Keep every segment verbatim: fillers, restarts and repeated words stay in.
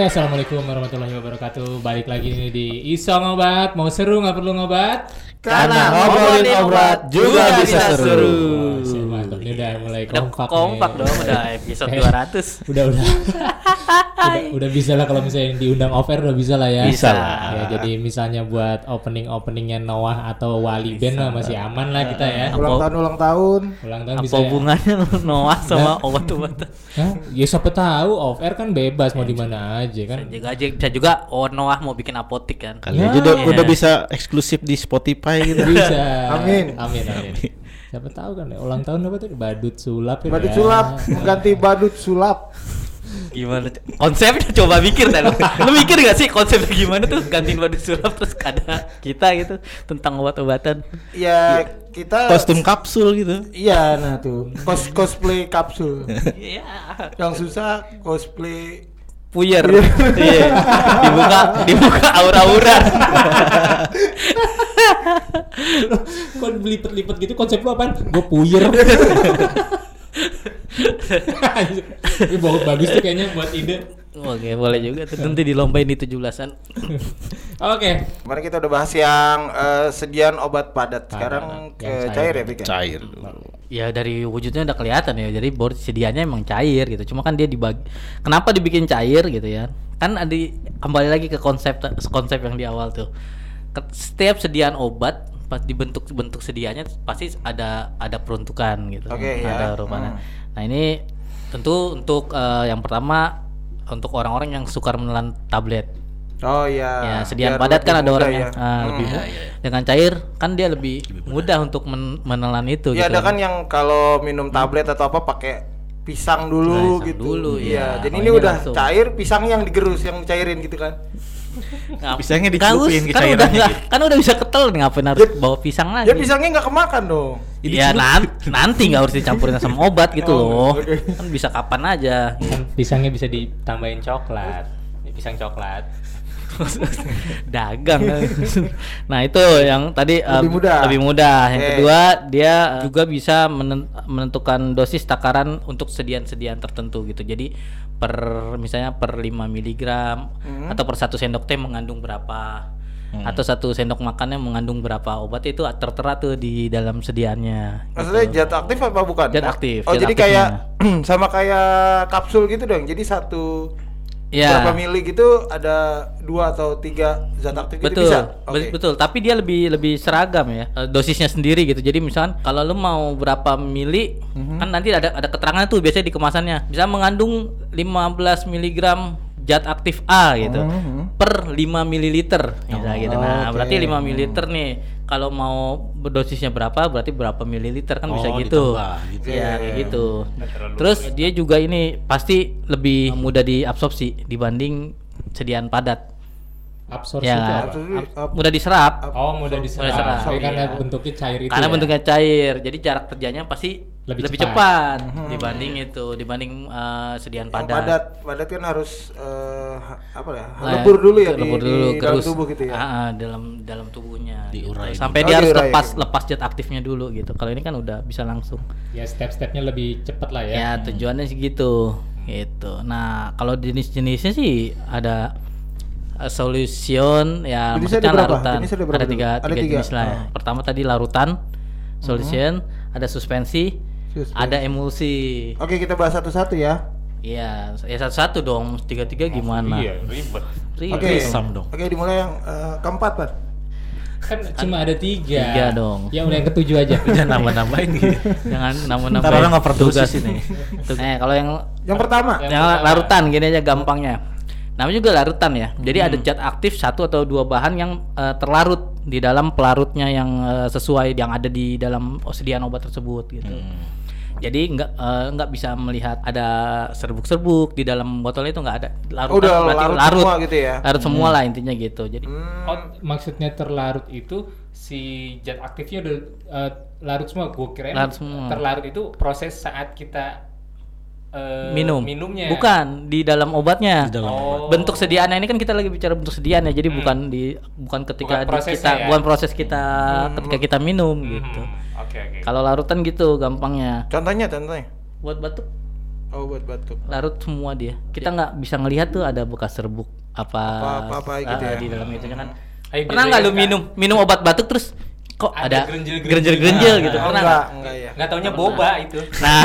Oke, assalamualaikum warahmatullahi wabarakatuh. Balik lagi nih di Isong-Ngobat. Mau seru nggak perlu ngobat? Karena ngobrolin obat juga, juga bisa seru. seru. Oh, mantap. Ini udah mulai kompak. Udah kompak dong, udah episode dua ratus. Udah udah. udah udah bisa lah kalau misalnya diundang over udah bisa lah ya. Bisa lah. Ya, jadi misalnya buat opening-openingnya Noah atau Wali Band lah masih aman lah kita ya. Ulang tahun ulang tahun. Ulang tahun bisa. Apa hubungannya ya? Noah sama obat-obatan? Hah? Ya siapa tahu off air kan bebas mau di mana aja kan. Bisa juga aja bisa juga oh, Noah mau bikin apotik kan. Kali aja udah udah bisa eksklusif di Spotify gitu. Bisa. Amin. Amin amin. Siapa tahu kan ya, ulang tahun apa tadi? Badut sulap ya. Badut sulap, mengganti badut sulap. Gimana konsepnya, coba mikir deh. Lu mikir gak sih konsepnya gimana tuh gantiin badut sulap terus ada kita gitu tentang obat-obatan. Ya, ya. Kita kostum kapsul gitu. Iya, nah tuh. Kos cosplay kapsul. Iya. Yang susah cosplay puyer. Iya. Dibuka dibuka aura-aura. Kok belipet-lipet gitu konsep lu apaan? Gue puyer. Ini bagus tuh kayaknya buat ide. Oke, boleh juga tuh. Nanti dilombain di tujuh belasan. Oke. Kemarin kita udah bahas yang uh, sediaan obat padat. Sekarang ke cair ya, bikin. Cair. Ya dari wujudnya udah kelihatan ya. Jadi bor sediaannya emang cair gitu. Cuma kan dia dibagi. Kenapa dibikin cair gitu ya? Kan ada kembali lagi ke konsep konsep yang di awal tuh. Setiap sediaan obat pas dibentuk-bentuk sediaannya pasti ada ada peruntukan gitu. Okay, ada ya. Rupanya. Hmm. Nah, ini tentu untuk uh, yang pertama untuk orang-orang yang suka menelan tablet. Oh iya. Ya, sediaan biar padat kan ada orang ya. yang uh, hmm. lebih mudah. Dengan cair kan dia lebih, lebih mudah untuk men- menelan itu. Ya gitu. Ada kan yang kalau minum tablet hmm. atau apa pakai pisang dulu nah, gitu. Dulu, ya. Ya. Jadi oh, ini, ini udah langsung. Cair, pisang yang digerus, yang cairin gitu kan. Nah, pisangnya dicelupin ke kan cairannya. Udah, gitu. Kan udah bisa ketel nih, ngapain harus bawa pisang lagi? Ya pisangnya nggak kemakan dong. Iya nanti nanti nggak harus dicampurin sama obat gitu loh, kan bisa kapan aja. Pisangnya bisa ditambahin coklat, pisang coklat. Dagang. Nah itu yang tadi lebih um, mudah. Lebih mudah. Yang hey. kedua dia uh, juga bisa menentukan dosis takaran untuk sediaan-sediaan tertentu gitu. Jadi per misalnya per lima miligram hmm. atau per satu sendok teh mengandung berapa. Hmm. Atau satu sendok makannya mengandung berapa obat itu tertera tuh di dalam sediaannya. Maksudnya gitu. Zat aktif apa bukan? Zat aktif. Oh zat jadi kayak sama kayak kapsul gitu dong. Jadi satu ya. Berapa mili gitu ada dua atau tiga zat aktif betul, itu bisa? Okay. Betul, tapi dia lebih lebih seragam ya dosisnya sendiri gitu. Jadi misalkan kalau lu mau berapa mili mm-hmm. kan nanti ada ada keterangan tuh biasanya di kemasannya. Bisa mengandung lima belas miligram zat aktif A gitu mm-hmm. per lima mililiter oh, gitu. Nah okay. berarti lima mililiter nih kalau mau dosisnya berapa berarti berapa mililiter kan oh, bisa gitu. Ditambah, gitu ya, kayak gitu. Terus dia juga ini pasti lebih mudah diabsorpsi dibanding sediaan padat. Absorpsi ya, ab- mudah diserap. Oh, mudah diserap. Mudah diserap. So, ya. Karena bentuknya cair itu. Karena ya? bentuknya cair. Jadi jarak terjangnya pasti lebih, lebih cepat, cepat hmm. dibanding itu, dibanding uh, sediaan padat. Padat, padat kan harus uh, apa ya? Lebur dulu ya di, dulu, di dalam tubuh gitu ya. Heeh, dalam dalam tubuhnya. Diurai. Sampai dia oh, harus diurai. lepas lepas zat aktifnya dulu gitu. Kalau ini kan udah bisa langsung. Ya, step-stepnya lebih cepat lah ya. Ya, tujuannya segitu. Hmm. Gitu. Nah, kalau jenis-jenisnya sih ada solution ya maksudnya larutan ada tiga, ada tiga jenis lah ya. Pertama tadi larutan solution uh-huh. ada suspensi, suspensi ada emulsi. Oke kita bahas satu-satu ya. Iya ya satu-satu dong tiga-tiga gimana. Oh, iya ribet. Oke oke dimulai yang uh, keempat Pak. Kan cuma ada tiga. Tiga dong. Ya udah yang ketujuh aja. Jangan nambah-nambahin gitu. Jangan nambah-nambahin. Ntar orang overdosis ini. Eh kalau yang yang pertama yang larutan gini aja gampangnya. Namanya juga larutan ya. Jadi hmm. ada zat aktif satu atau dua bahan yang uh, terlarut di dalam pelarutnya yang uh, sesuai yang ada di dalam sediaan obat tersebut gitu. Hmm. Jadi nggak uh, nggak bisa melihat ada serbuk-serbuk di dalam botolnya itu nggak ada. Larutan oh, udah berarti larut, larut semua gitu ya. Larut semua hmm. lah intinya gitu. Jadi hmm. oh, maksudnya terlarut itu si zat aktifnya udah uh, larut semua. Gue kira terlarut itu proses saat kita Uh, minum minumnya bukan di dalam obatnya di dalam. Oh. Bentuk sediaannya ini kan kita lagi bicara bentuk sediaannya jadi hmm. bukan di bukan ketika bukan di kita ya? bukan proses kita hmm. ketika kita minum hmm. gitu. Oke okay, oke. Okay. Kalau larutan gitu gampangnya. Contohnya contohnya. Buat batuk. Oh, buat batuk. Larut semua dia. Kita nggak ya. bisa ngelihat tuh ada bekas serbuk apa apa gitu ya. Di dalam itu kan. Ayo, pernah nggak lu minum minum obat batuk terus kok ada grenjel-grenjel gitu? Nah, pernah nggak? Nggak ya. Nggak taunya boba itu. Nah,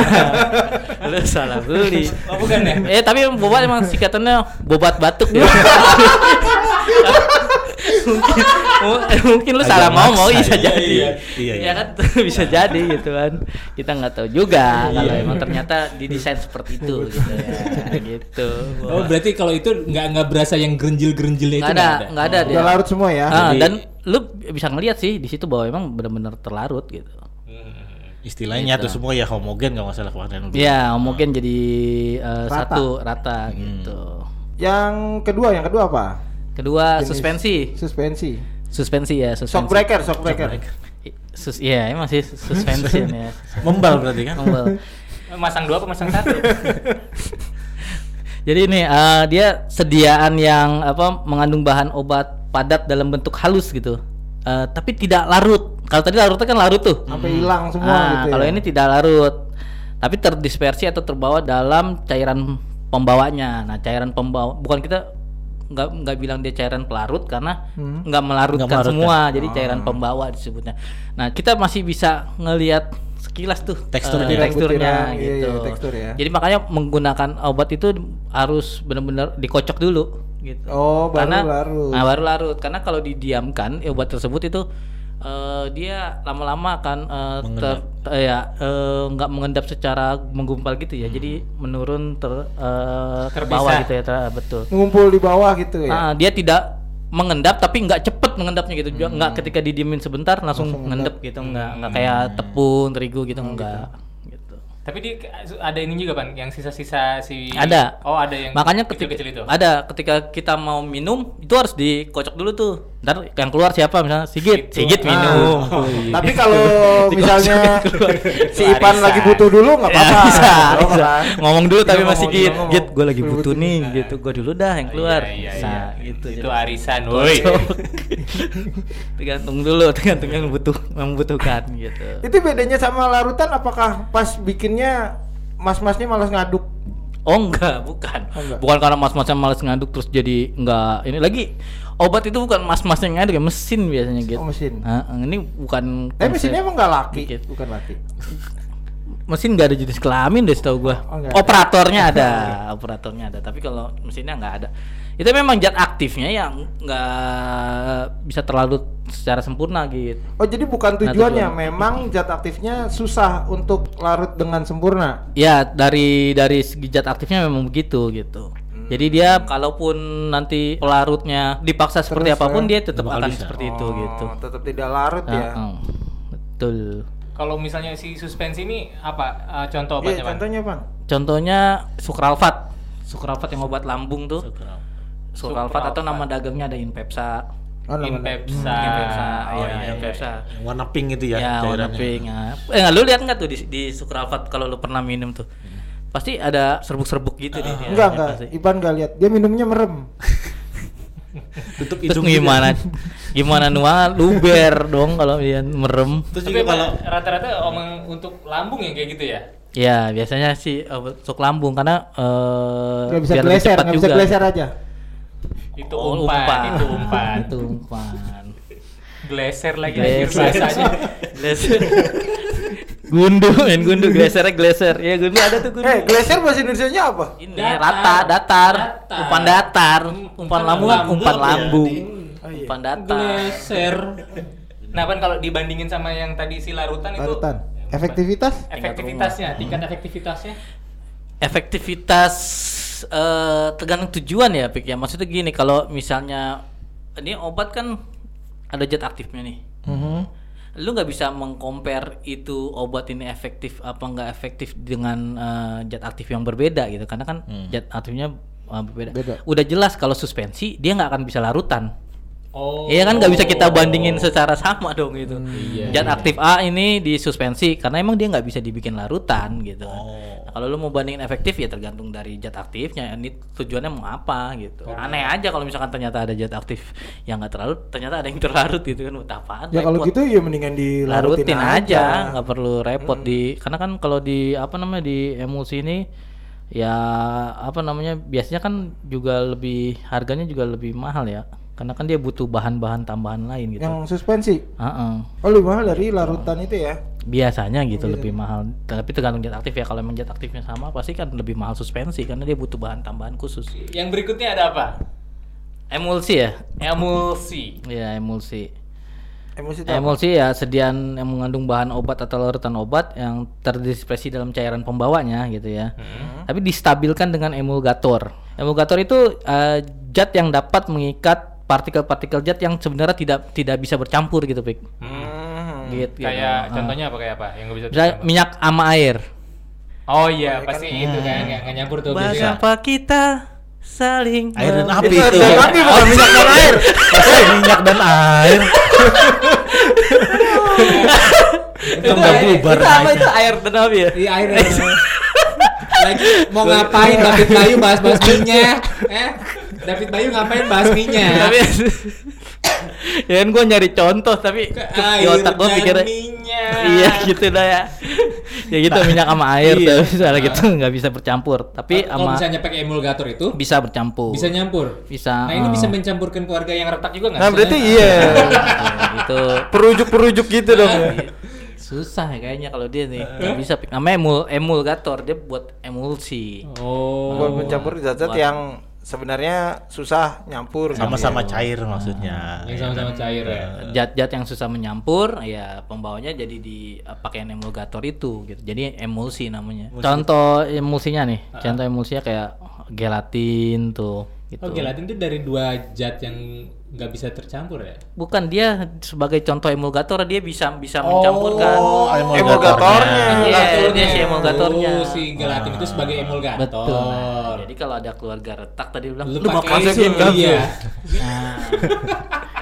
lu salah beli. Oh, bukan ya? Eh tapi boba emang singkatannya bobat batuk. mungkin mungkin lu Agak salah ngomong bisa iya, jadi iya, iya, iya. ya kan bisa jadi gitu kan, kita nggak tahu juga kalau iya. emang ternyata didesain seperti itu gitu ya gitu. Oh berarti kalau itu nggak nggak berasa yang grenjil-grenjilnya itu nggak ada nggak ada, ada oh. Udah larut semua ya ah, jadi... dan lu bisa ngelihat sih di situ bahwa emang benar-benar terlarut gitu. Istilahnya gitu. Tuh semua ya homogen nggak masalah kemarin ya homogen hmm. jadi uh, rata. satu rata hmm. gitu. Yang kedua yang kedua apa? Kedua jenis suspensi. Suspensi. Suspensi ya, suspensi. Shock breaker, shock breaker. Sus iya, emang sih suspensi ya. Membal berarti kan? Membal. Masang dua apa masang satu? Jadi ini uh, dia sediaan yang apa mengandung bahan obat padat dalam bentuk halus gitu. Uh, tapi tidak larut. Kalau tadi larutnya kan larut tuh. Sampai hilang semua nah, gitu. Kalau ya. Ini tidak larut. Tapi terdispersi atau terbawa dalam cairan pembawanya. Nah, cairan pembawa bukan kita nggak nggak bilang dia cairan pelarut karena hmm. nggak melarutkan, melarutkan semua, jadi cairan hmm. pembawa disebutnya. Nah kita masih bisa ngelihat sekilas tuh tekstur uh, teksturnya butiran, gitu. Iya, iya, tekstur ya. Jadi makanya menggunakan obat itu harus benar-benar dikocok dulu, gitu. Oh baru karena, larut. Nah baru larut karena kalau didiamkan ya, obat tersebut itu uh, dia lama-lama akan uh, ter, uh, ya nggak uh, mengendap secara menggumpal gitu ya, hmm. jadi menurun ter uh, ke bawah gitu ya, ter, betul. Ngumpul di bawah gitu ya. Uh, dia tidak mengendap tapi nggak cepet mengendapnya gitu, hmm. nggak ketika didiemin sebentar langsung, langsung mengendap gitu, hmm. nggak nggak kayak tepung terigu gitu, hmm. nggak. Gitu. Tapi di, ada ini juga Pan, yang sisa-sisa si. Ada. Oh ada yang. Makanya ketika kecil-kecil itu. Ada ketika kita mau minum itu harus dikocok dulu tuh. Ntar yang keluar siapa misalnya Sigit, gitu. Sigit minum. Ah, oh iya. Tapi kalau misalnya si Ipan lagi butuh dulu nggak apa-apa. Ya, bisa, oh, bisa. Ngomong dulu tapi masih Sigit, Git, gue lagi butuh nih, nah, gitu. Gue dulu dah yang keluar. Iya, iya, bisa, iya. Gitu. Itu jadi. Arisan, woi. Tergantung dulu, tergantung yang butuh, membutuhkan gitu. Itu bedanya sama larutan, apakah pas bikinnya mas-masnya malas ngaduk? Oh enggak, bukan. Oh, enggak. Bukan karena mas-masnya malas ngaduk terus jadi enggak ini lagi. Obat itu bukan mas-masnya yang ngaduk ya, mesin biasanya gitu. Oh, mesin. Nah, ini bukan. Tapi eh, mesinnya emang enggak laki, dikit. Bukan laki. Mesin enggak ada jenis kelamin deh setahu gua. Oh, operatornya ada. ada, operatornya ada, tapi kalau mesinnya enggak ada. Itu memang zat aktifnya yang enggak bisa terlarut secara sempurna gitu. Oh, jadi bukan tujuannya, nah, tujuan. Memang zat aktifnya susah untuk larut dengan sempurna. Ya, dari dari segi zat aktifnya memang begitu gitu. Hmm. Jadi dia kalaupun nanti pelarutnya dipaksa terus seperti apapun ya? Dia tetap akan bisa. Seperti oh, itu gitu. Tetap tidak larut nah, ya. Uh, betul. Kalau misalnya si suspensi ini apa uh, contoh obatnya? Iya, contohnya Bang. Contohnya Sukralfat. Sukralfat yang obat lambung tuh. Sukralfat, Sukralfat atau nama dagangnya ada Inpepsa. Oh, Inpepsa. Hmm. Inpepsa. Oh, ya, iya, Inpepsa. Yang warna pink itu ya. Ya, warna pink. Ya. Eh, lu lihat enggak tuh di, di Sukralfat kalau lu pernah minum tuh? Hmm. Pasti ada serbuk-serbuk gitu uh, deh. Enggak, enggak. Pasti. Ipan enggak lihat. Dia minumnya merem. Tutup hidung gimana? Gimana Noah luber dong kalau dia merem. Terus juga kalau rata-rata omong untuk lambung ya kayak gitu ya? Ya biasanya sih untuk lambung karena uh, nggak bisa geleser, nggak bisa geleser aja. Itu oh, umpan, umpan, itu umpan, itu umpan. Geleser lagi, biasanya. Geleser. Gundu, main gundu, gelesernya geleser. Ya gundu ada tuh gundu. Eh, hey, geleser bahasa Indonesianya apa? Ini datar, rata, datar, datar, umpan datar, umpan lambung, umpan lambung. Oh, iya. Umpan datar. Geleser. Nah, kan kalau dibandingin sama yang tadi si larutan, larutan. Itu efektivitas? Efektivitasnya, tingkat efektivitasnya? Efektivitas uh, tergantung tujuan ya, Pik ya. Maksudnya gini, kalau misalnya ini obat kan ada zat aktifnya nih. Mm-hmm. Lu nggak bisa mengcompare itu obat ini efektif apa nggak efektif dengan uh, zat aktif yang berbeda gitu karena kan hmm. zat aktifnya uh, berbeda. Beda. Udah jelas kalau suspensi dia nggak akan bisa larutan. Oh. Iya kan nggak bisa kita bandingin secara sama dong gitu. Hmm, zat iya, aktif iya. A ini di suspensi karena emang dia nggak bisa dibikin larutan gitu. Oh. Nah, kalau lu mau bandingin efektif ya tergantung dari zat aktifnya. Ini tujuannya mau apa gitu. Oh. Aneh aja kalau misalkan ternyata ada zat aktif yang nggak terlarut, ternyata ada yang terlarut gitu kan. Utapaan. Ya repot. Kalau gitu ya mendingan dilarutin aja, nggak perlu repot hmm. di. Karena kan kalau di apa namanya di emulsi ini ya apa namanya, biasanya kan juga lebih, harganya juga lebih mahal ya, karena kan dia butuh bahan-bahan tambahan lain gitu. Yang suspensi? Uh-uh. Oh, lebih mahal dari gitu. Larutan itu ya? Biasanya gitu, oh, lebih gitu. Mahal. Tapi tergantung jet aktif ya. Kalau memang jet aktifnya sama, pasti kan lebih mahal suspensi karena dia butuh bahan tambahan khusus. Yang berikutnya ada apa? Emulsi ya? Emulsi. Iya, emulsi. Emulsi, emulsi ya sediaan yang mengandung bahan obat atau larutan obat yang terdispersi dalam cairan pembawanya gitu ya. Hmm. Tapi distabilkan dengan emulgator. Emulgator itu uh, zat yang dapat mengikat partikel-partikel zat yang sebenarnya tidak tidak bisa bercampur gitu, Pik. Hmm. Gitu, kayak gitu. Contohnya apa, kayak apa yang nggak bisa bercampur? Minyak sama air. Oh iya, oh, pasti kan. Itu kan nggak ya. Nyampur tuh. Bahasa apa kita? Saling air dan api itu, itu. Api bukan minyak dan air. Masa minyak dan air itu bubar apa itu, air dan api ya? Iya, air dan api. Lagi mau ngapain David Bayu bahas-bahas minyak? Eh? David Bayu ngapain bahas minyak? Ya kan gue nyari contoh tapi di otak gue pikirnya iya gitu dah ya. Ya gitu, minyak sama air tuh misalnya gitu nggak bisa bercampur. Tapi kalau misalnya pakai emulgator itu bisa bercampur. Bisa nyampur. Bisa. Nah ini bisa mencampurkan keluarga yang retak juga nggak? Nah berarti iya. Gitu. Perujuk-perujuk gitu dong. Susah kayaknya kalau dia nih nggak uh. bisa. Namanya emul emulgator, dia buat emulsi. Oh. Buat mencampur zat-zat yang sebenarnya susah nyampur, sama-sama cair maksudnya. Yang sama-sama cair ya. Zat-zat yang susah menyampur, ya pembawanya jadi di pakaian emulgator itu gitu. Jadi emulsi namanya. Emulsi. Contoh emulsinya nih, uh-huh. contoh emulsinya kayak gelatin tuh. Gitu. Oh, gelatin itu dari dua zat yang nggak bisa tercampur ya? Bukan, dia sebagai contoh emulgator dia bisa bisa oh, mencampurkan emulgatornya. Iya, yeah, dia si emulgatornya. Oh, si gelatin oh. itu sebagai emulgator. Betul. Nah, jadi kalau ada keluarga retak tadi bilang, lu mau masukin dia. Nah,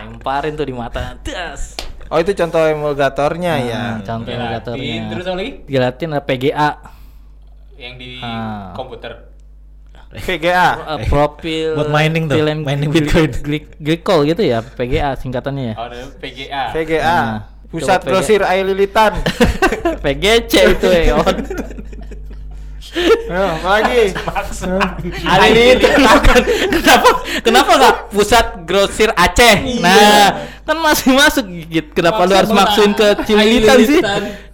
temparin tuh di mata. Das. Oh, itu contoh emulgatornya hmm, ya. Contoh gelatin. Emulgatornya. Terus apa lagi? Gelatin ada P G A yang di ah. komputer. P G A, propil buat mining tuh, mining Bitcoin, glikol gitu ya, P G A singkatannya ya. Oh, P G A. P G A, nah, pusat grosir air lilitan. P G C itu ya. Nah, lagi. Air lilitan. Kenapa? Kenapa nggak pusat grosir Aceh? Nah, kan masih masuk gitu. Kenapa lu harus maksuin ke Cililitan sih?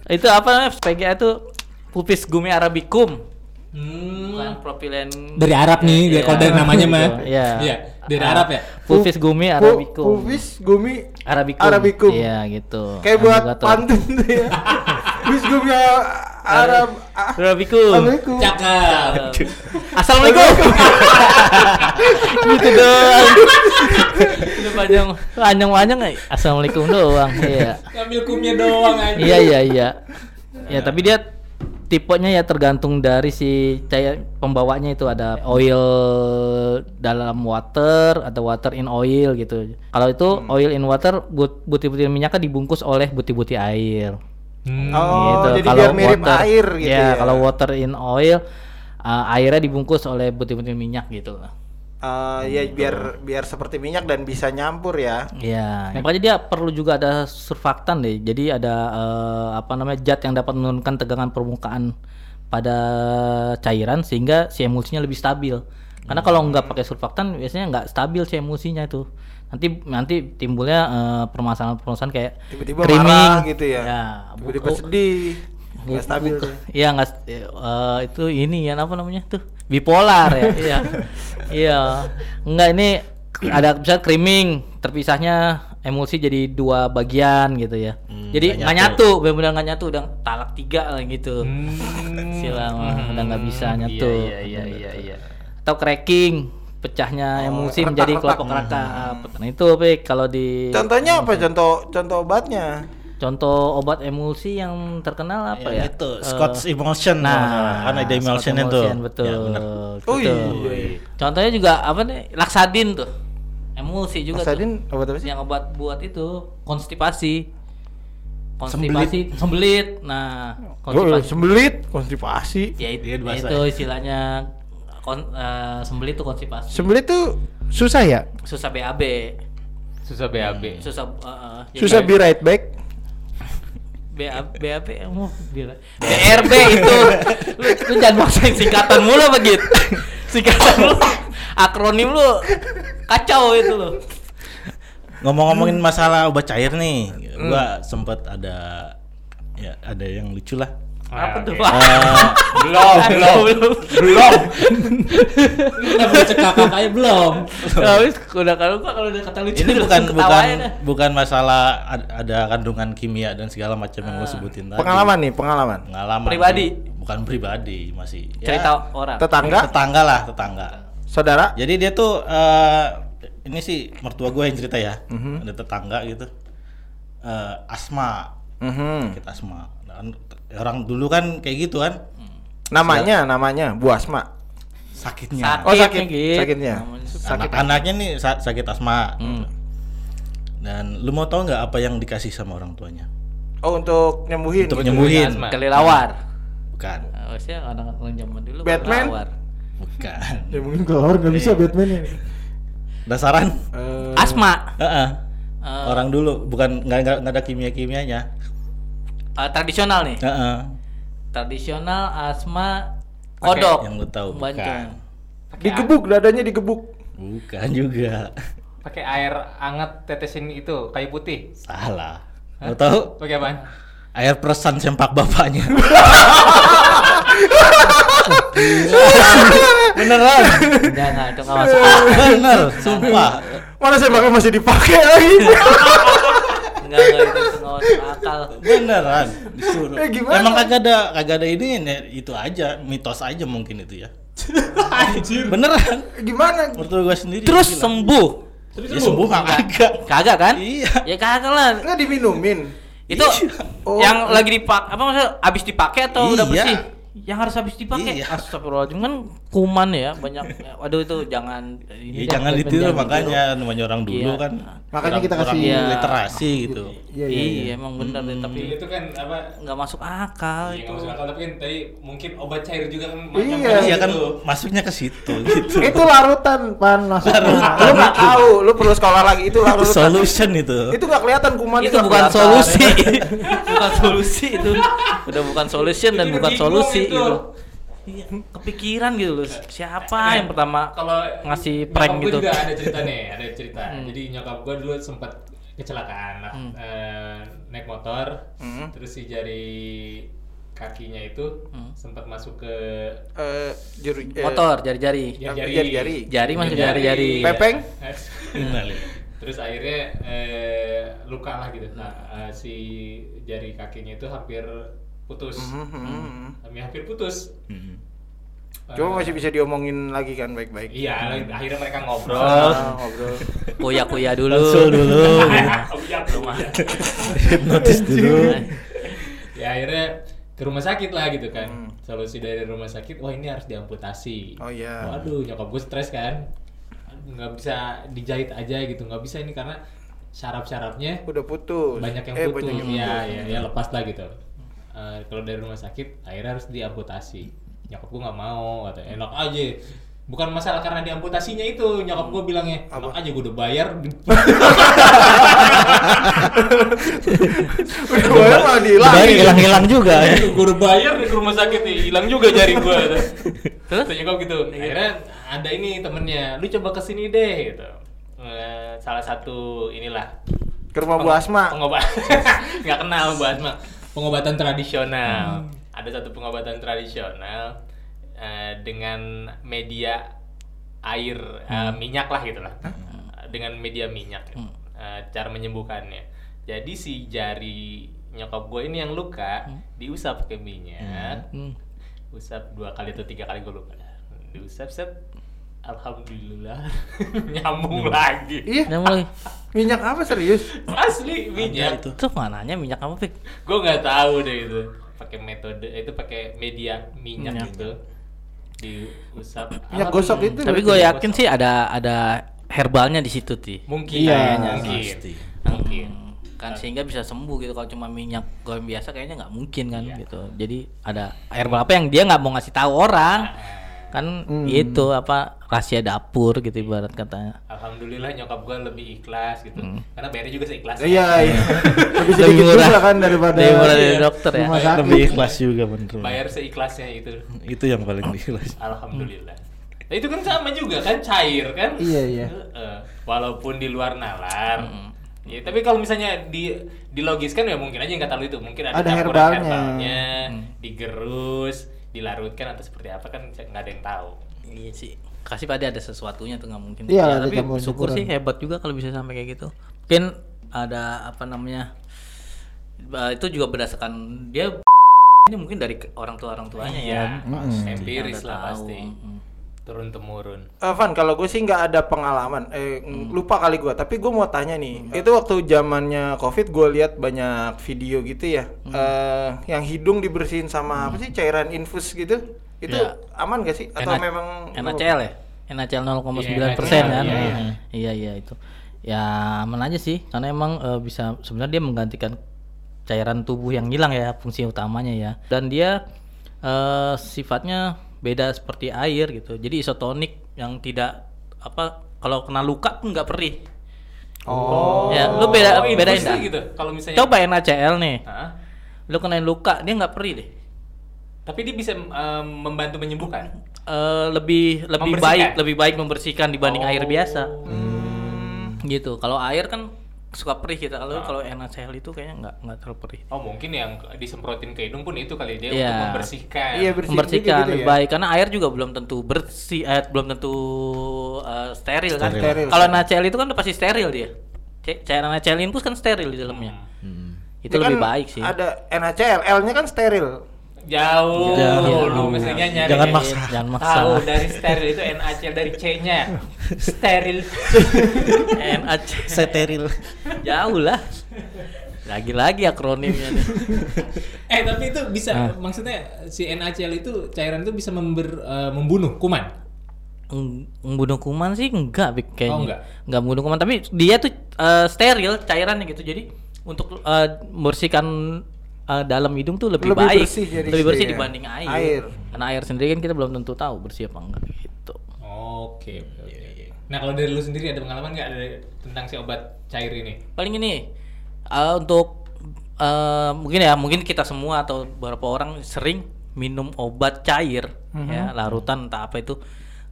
Itu apa? P G A itu Pufis gumi Arabikum. Hmm. Bukan propilen dari Arab nih, yeah. kalau dari namanya mah. Iya. Iya, dari uh, Arab ya. Pufis gumi Arabikum. Pufis gumi Arabikum. Arabikum. Iya, gitu. Kayak buat pantun tuh ya. Pufis gumi Arab Arabikum. Cakep. Assalamualaikum. Gitu doang. Udah panjang, panjang-panjang enggak? Assalamualaikum doang. Iya. Ngambil kumnya doang aja. Iya, iya, iya. Ya, tapi dia tipenya ya tergantung dari si cair pembawanya itu, ada oil dalam water atau water in oil gitu. Kalau itu hmm. oil in water, butir-butir minyaknya dibungkus oleh butir-butir air. Hmm. Oh, gitu. Jadi kalo biar mirip water, air gitu ya. Ya. Kalau water in oil, uh, airnya dibungkus oleh butir-butir minyak gitu. Uh, ya gitu. biar biar seperti minyak dan bisa nyampur ya. Iya. Makanya dia perlu juga ada surfaktan deh. Jadi ada uh, apa namanya zat yang dapat menurunkan tegangan permukaan pada cairan sehingga si emulsinya lebih stabil. Karena hmm. kalau nggak pakai surfaktan biasanya nggak stabil si emulsinya itu. Nanti nanti timbulnya uh, permasalahan-permasalahan kayak tiba-tiba creaming, marah gitu ya. Ya tiba-tiba oh, sedih. Nggak stabil tuh. Iya nggak uh, itu ini ya apa namanya tuh bipolar ya. Iya iya nggak, ini ada misalnya creaming, terpisahnya emulsi jadi dua bagian gitu ya. Hmm, jadi nggak nyatu, benar-benar nggak nyatu, udah talak tiga lah gitu. Hmm. Silang hmm. udah nggak bisa nyatu. Iya iya iya iya. Atau cracking, pecahnya oh, emulsi retak, menjadi kelompok rata. Hmm. Nah itu Pik kalau di. Contohnya apa? Contoh contoh obatnya? Contoh obat emulsi yang terkenal apa ya? Ya? Itu Scott's Emulsion. Nah, kan ada emulsion itu. Betul. Ya, betul. Ui. Ui. Contohnya juga apa nih? Laksadin tuh. Emulsi juga. Laksadin tuh. Obat apa sih? Yang obat buat itu konstipasi. Konstipasi, sembelit. sembelit. Nah, konstipasi. Oh, sembelit, konstipasi. Ya itu, ya, itu istilahnya kon, uh, sembelit tuh konstipasi. Sembelit tuh susah ya? Susah B A B. Susah B A B. Hmm. Susah uh, susah be right back. B A B yang mau bilang B R B itu lu, lu jangan maksain singkatan mulu begitu. Singkatan lu, akronim lu kacau itu lo. Ngomong-ngomongin masalah obat cair nih, hmm. gua sempet ada ya ada yang lucu lah. Apa tuh? Uh, belum, belum, belum, belum. Kita baca kakak aja belum. Habis udah kalau gua kalau udah kata lucu. Ini bukan bukan dah. bukan masalah ada kandungan kimia dan segala macam ah. yang lu sebutin tadi. Pengalaman nih, pengalaman. Pengalaman. Pribadi. Bukan pribadi, masih cerita ya, orang. Tetangga? Tetangga lah, tetangga. Saudara? Jadi dia tuh uh, ini sih mertua gua yang cerita ya. Mm-hmm. Ada tetangga gitu. Uh, asma. Mhm. Sakit asma. Dan orang dulu kan kayak gitu kan. Namanya, Sudah. namanya Bu Asma. Sakitnya. Sakit, oh sakit, gitu. sakitnya. Sakit anaknya nih sakit asma. Hmm. Dan lu mau tahu nggak apa yang dikasih sama orang tuanya? Oh untuk nyembuhin. Untuk gitu. nyembuhin. Kelelawar. Bukan. Harusnya orang-orang zaman dulu. Batman. Kelelawar. Bukan. Ya mungkin kelelawar nggak bisa Batman ini. Dasaran. Uh. Asma. Uh-uh. Uh. Orang dulu bukan nggak nggak ada kimia-kimianya. Uh, tradisional nih. Uh-uh. Tradisional asma kodok. Pake yang lu tahu bukan. Digebuk dadanya digebuk. Bukan juga. Pakai air hangat tetesin itu kayu putih. Salah. Lu tahu? Pakai apaan? Air peresan sempak bapaknya. Beneran. Jangan itu enggak masuk. Bener, sumpah. Mana sempaknya masih dipakai lagi? Enggak enggak itu ngawat akal. Beneran disuruh. Eh, Emang kagak ada kagak ada ini itu aja mitos aja mungkin itu ya. Anjir. Beneran. Gimana? Menurut gua sendiri. Terus gila. sembuh. Terus ya, sembuh kagak. Kagak kan? Iya. Ya kagak lah. Enggak diminumin. Itu oh. yang lagi dipak apa maksudnya habis dipakai atau iya. udah bersih? Yang harus habis dipakai. Iya. Astagfirullahaladzim kan kuman ya banyak. Aduh itu jangan ini ya, jangan ditiru makanya namanya orang dulu iya. kan. Makanya orang, kita kasih ya, literasi gitu. Iya, iya, iya. iya emang benar hmm. tapi itu kan apa enggak masuk akal iya, itu. Enggak masuk akal tapi kan tadi mungkin obat cair juga kan macam iya, kan, iya kan masuknya ke situ gitu. Itu larutan pan masuk. Lu enggak tahu, lu perlu sekolah lagi itu larutan. Solution itu. Itu enggak kelihatan kuman itu. Itu bukan solusi. Bukan solusi itu. Udah bukan solution dan bukan solusi. Gitu. Iya, kepikiran gitu loh. Siapa nah, yang pertama kalau ngasih prank gitu? Nyokap gue juga ada cerita nih, ada cerita. Hmm. Jadi nyokap gue dulu sempat kecelakaan lah, hmm. uh, naik motor, hmm. terus si jari kakinya itu hmm. sempat masuk ke uh, jari, uh, motor, jari-jari, jari-jari, jari masuk jari-jari, pepeng. Terus akhirnya uh, luka lah gitu. Nah, uh, si jari kakinya itu hampir putus, mm-hmm. kami hampir putus. Mm-hmm. Uh, Cuma masih bisa diomongin lagi kan baik-baik. Iya, mm-hmm. akhirnya mereka ngobrol, ah, ngobrol, kuya-kuya dulu, konsul dulu, hipnotis dulu. Ya akhirnya ke rumah sakit lah gitu kan. Mm. Solusi dari rumah sakit, wah ini harus diamputasi. Oh iya. Yeah. Waduh, nyokap gue stres kan, nggak bisa dijahit aja gitu, nggak bisa ini karena syaraf-syarafnya udah putus, banyak yang eh, putus. Banyak yang ya, putus. Ya, ya, ya lepas lah gitu. Uh, kalau dari rumah sakit akhirnya harus diamputasi. Nyokap gue nggak mau, kata enak aja. Bukan masalah karena diamputasinya itu, nyokap gue bilangnya enak aja gue udah bayar. udah bayar malah dihilangin. Hilang-hilang juga. Gue udah bayar di rumah sakit nih, hilang juga jari gue. Terus nyokap gitu. Akhirnya ada ini temennya, lu coba kesini deh. Gitu. Uh, salah satu inilah. Ke rumah Bu Asma. Pengobat. Nggak kenal Bu Asma. Pengobatan tradisional. Hmm. Ada satu pengobatan tradisional uh, dengan media air, hmm. uh, minyak lah gitu lah. Huh? Uh, dengan media minyak. Hmm. Uh, cara menyembuhkannya. Jadi si jari nyokap gue ini yang luka, hmm. diusap pakai minyak. Hmm. Hmm. Usap dua kali atau tiga kali gue lupa. Diusap-usap. Alhamdulillah nyambung hmm. lagi. Iya, nyambung lagi. Minyak apa serius? Asli minyak. Itu mananya minyak apa, Pik? Gua enggak tahu deh itu. Pakai metode itu pakai media minyak, minyak. Gitu. Diusap. Minyak gosok itu. Tapi gue yakin gosok. Sih ada ada herbalnya di situ, Ti. Mungkin ya, mungkin. Pasti. Mungkin. Kan sehingga bisa sembuh gitu kalau cuma minyak goreng biasa kayaknya enggak mungkin kan ya. Gitu. Jadi ada herbal apa yang dia enggak mau ngasih tahu orang. Nah. kan hmm. itu apa rahasia dapur gitu ibarat katanya. Alhamdulillah nyokap gue lebih ikhlas gitu hmm. karena bayarnya juga seikhlas iya kan. Iya lebih sedikit juga kan daripada dari dari dokter ya sakit. Lebih ikhlas juga bener bayar seikhlasnya itu itu yang paling ikhlas alhamdulillah hmm. itu kan sama juga kan cair kan iya iya uh, walaupun di luar nalar hmm. Ya, tapi kalau misalnya di dilogiskan ya mungkin aja nggak tahu itu mungkin ada, ada campuran herbalnya, herbalnya hmm. digerus, dilarutkan atau seperti apa kan nggak ada yang tahu. Iya sih, kasih pada ada sesuatunya tuh nggak mungkin. Iya, ya, tapi syukur sih hebat juga kalau bisa sampai kayak gitu. Mungkin ada apa namanya itu juga berdasarkan dia ini mungkin dari orang tua orang tuanya ya, ya. Empiris lah pasti. Hmm. Turun temurun. Uh, Van, kalau gue sih nggak ada pengalaman. Eh, hmm. lupa kali gue. Tapi gue mau tanya nih. Hmm. Itu waktu zamannya COVID, gue lihat banyak video gitu ya. Hmm. Uh, yang hidung dibersihin sama hmm. apa sih cairan infus gitu. Itu ya. Aman gak sih? Atau N- memang N A C L ya? N A C L nol koma sembilan persen kan? Iya iya itu. Ya aman aja sih. Karena emang uh, bisa sebenarnya dia menggantikan cairan tubuh yang hilang ya fungsi utamanya ya. Dan dia uh, sifatnya beda seperti air gitu, jadi isotonik yang tidak apa kalau kena luka pun nggak perih. Oh. Ya, lu beda oh, bedain dah. Gitu. Kalau misalnya coba N A C L nih, huh? Lu kenain luka dia nggak perih deh. Tapi dia bisa um, membantu menyembuhkan. Uh, lebih lebih baik lebih baik membersihkan dibanding oh. air biasa. Hmm. Gitu. Kalau air kan suka perih gitu, kalau nah. kalau N A C L itu kayaknya nggak nggak terlalu perih. Oh mungkin yang disemprotin ke hidung pun itu kali dia yeah. untuk membersihkan. Iya bersih membersihkan gitu lebih ya? Baik karena air juga belum tentu bersih, eh, belum tentu uh, steril, steril kan. Kalau N A C L itu kan pasti steril dia. C- cairan N A C L infus kan steril di dalamnya. Hmm. Itu dia lebih kan baik sih. Ada N A C L, L-nya kan steril. Jauh, jauh lu mestinya nyari jangan maksa, jangan maksa. Tahu dari steril itu N A C L dari C-nya steril N A C L steril jauh lah lagi-lagi akronimnya nih. Eh tapi itu bisa ah. maksudnya si N A C L itu cairan itu bisa member, uh, membunuh kuman membunuh kuman sih enggak kayaknya oh, enggak. enggak membunuh kuman tapi dia tuh uh, steril cairannya gitu jadi untuk uh, membersihkan Uh, dalam hidung tuh lebih, lebih baik, bersih lebih bersih ya? Dibanding air. air. Karena air sendiri kan kita belum tentu tahu bersih apa enggak gitu. Oke. Okay, okay. Nah kalau dari lu sendiri ada pengalaman nggak ada tentang si obat cair ini? Paling ini uh, untuk uh, mungkin ya mungkin kita semua atau beberapa orang sering minum obat cair mm-hmm. ya larutan entah apa itu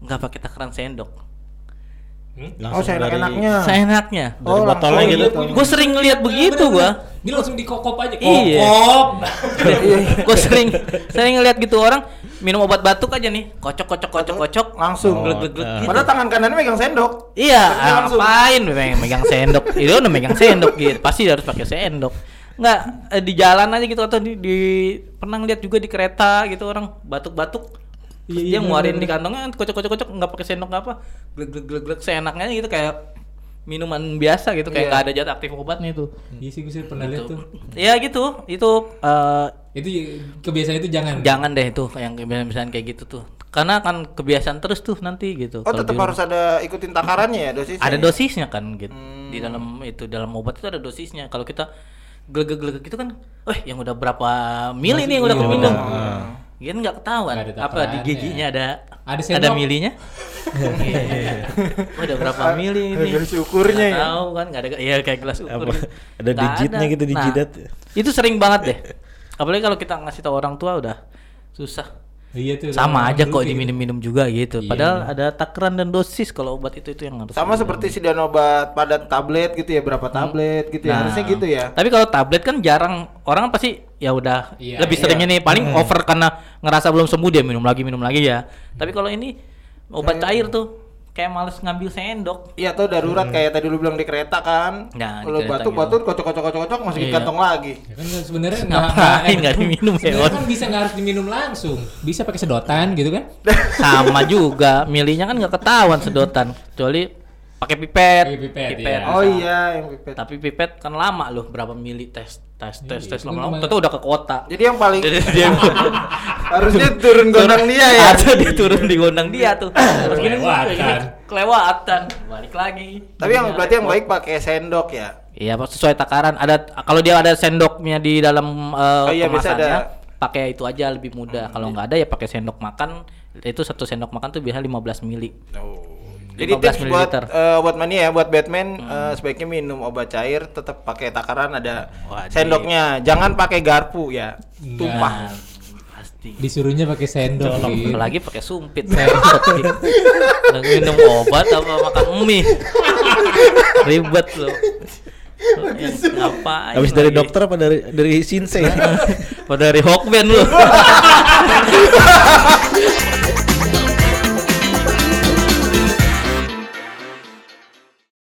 nggak pakai takaran sendok. Hmm? Oh seenak-enaknya seenaknya oh, botolnya gitu gue sering ngeliat begitu gue ini langsung dikokop aja kokop iya. gue sering sering ngeliat gitu orang minum obat batuk aja nih kocok-kocok-kocok-kocok langsung glek-glek oh, gitu padahal tangan kanannya megang sendok iya ngapain megang sendok itu udah megang sendok gitu pasti harus pakai sendok nggak eh, di jalan aja gitu atau di, di pernah ngeliat juga di kereta gitu orang batuk-batuk terus iya, dia ngeluarin iya, iya. di kantongnya kocok-kocok-kocok nggak pakai sendok nggak apa glek-glek-glek seenaknya gitu kayak minuman biasa gitu kayak nggak yeah. ada zat aktif obatnya itu iya sih gue sih pernah lihat tuh ya gitu itu uh, itu kebiasaan itu jangan jangan deh itu yang kebiasaan kayak gitu tuh karena kan kebiasaan terus tuh nanti gitu oh tetap harus ada ikutin takarannya ya dosisnya ada dosisnya kan gitu hmm. di dalam itu dalam obat itu ada dosisnya kalau kita glek-glek gitu kan eh yang udah berapa mili nih yang udah aku minum kan nggak ketahuan apa di giginya ada ada, ada milinya oh, ada berapa mili ini gelas ukurnya ya tahu kan nggak ada ya kayak gelas ukur gitu. Ada gak digitnya ada. Gitu di jidat nah, itu sering banget deh apalagi kalau kita ngasih tahu orang tua udah susah iya tuh sama aja kok gitu. Diminum-minum juga gitu iya. Padahal ada takaran dan dosis kalau obat itu itu yang harus sama seperti sediaan obat padat tablet gitu ya berapa tablet hmm. gitu ya nah, harusnya gitu ya tapi kalau tablet kan jarang orang pasti ya udah iya, lebih iya. seringnya nih paling hmm. over karena ngerasa belum sembuh dia minum lagi minum lagi ya hmm. tapi kalau ini obat cair, cair tuh kayak males ngambil sendok iya atau darurat hmm. kayak tadi lu bilang di kereta kan nah, lu batuk-batuk gitu. Kocok-kocok-kocok masih iya. di kantong lagi ya kan sebenarnya ngapain nggak diminum ya kan bisa nggak harus diminum langsung bisa pakai sedotan gitu kan sama juga milinya kan nggak ketahuan sedotan kecuali pakai pipet, pake pipet, pipet iya. oh iya yang pipet tapi pipet kan lama loh berapa mili tes tes tes tes lama-lama tentu udah ke kota jadi yang paling harusnya turun gondang dia ya harusnya dia turun di gondang dia tuh terus kelewatan kelewatan balik lagi tapi yang berarti yang baik pakai sendok ya iya sesuai takaran ada kalau dia ada sendoknya di dalam uh, oh, iya, kemasannya pakai itu aja lebih mudah kalau nggak ada ya pakai sendok makan itu satu sendok makan tuh biasanya lima belas mili. Oh. Jadi tips buat uh, buat mania ya, buat Batman hmm. uh, sebaiknya minum obat cair tetap pakai takaran ada Wajib. sendoknya, jangan pakai garpu ya, tumpah. Nah. Disuruhnya pakai sendok, lagi pakai sumpit. Lagi minum obat apa makan mie? Ribet loh. Ngapain? Habis dari dokter apa dari dari Shinsei? Apa dari Hokben loh.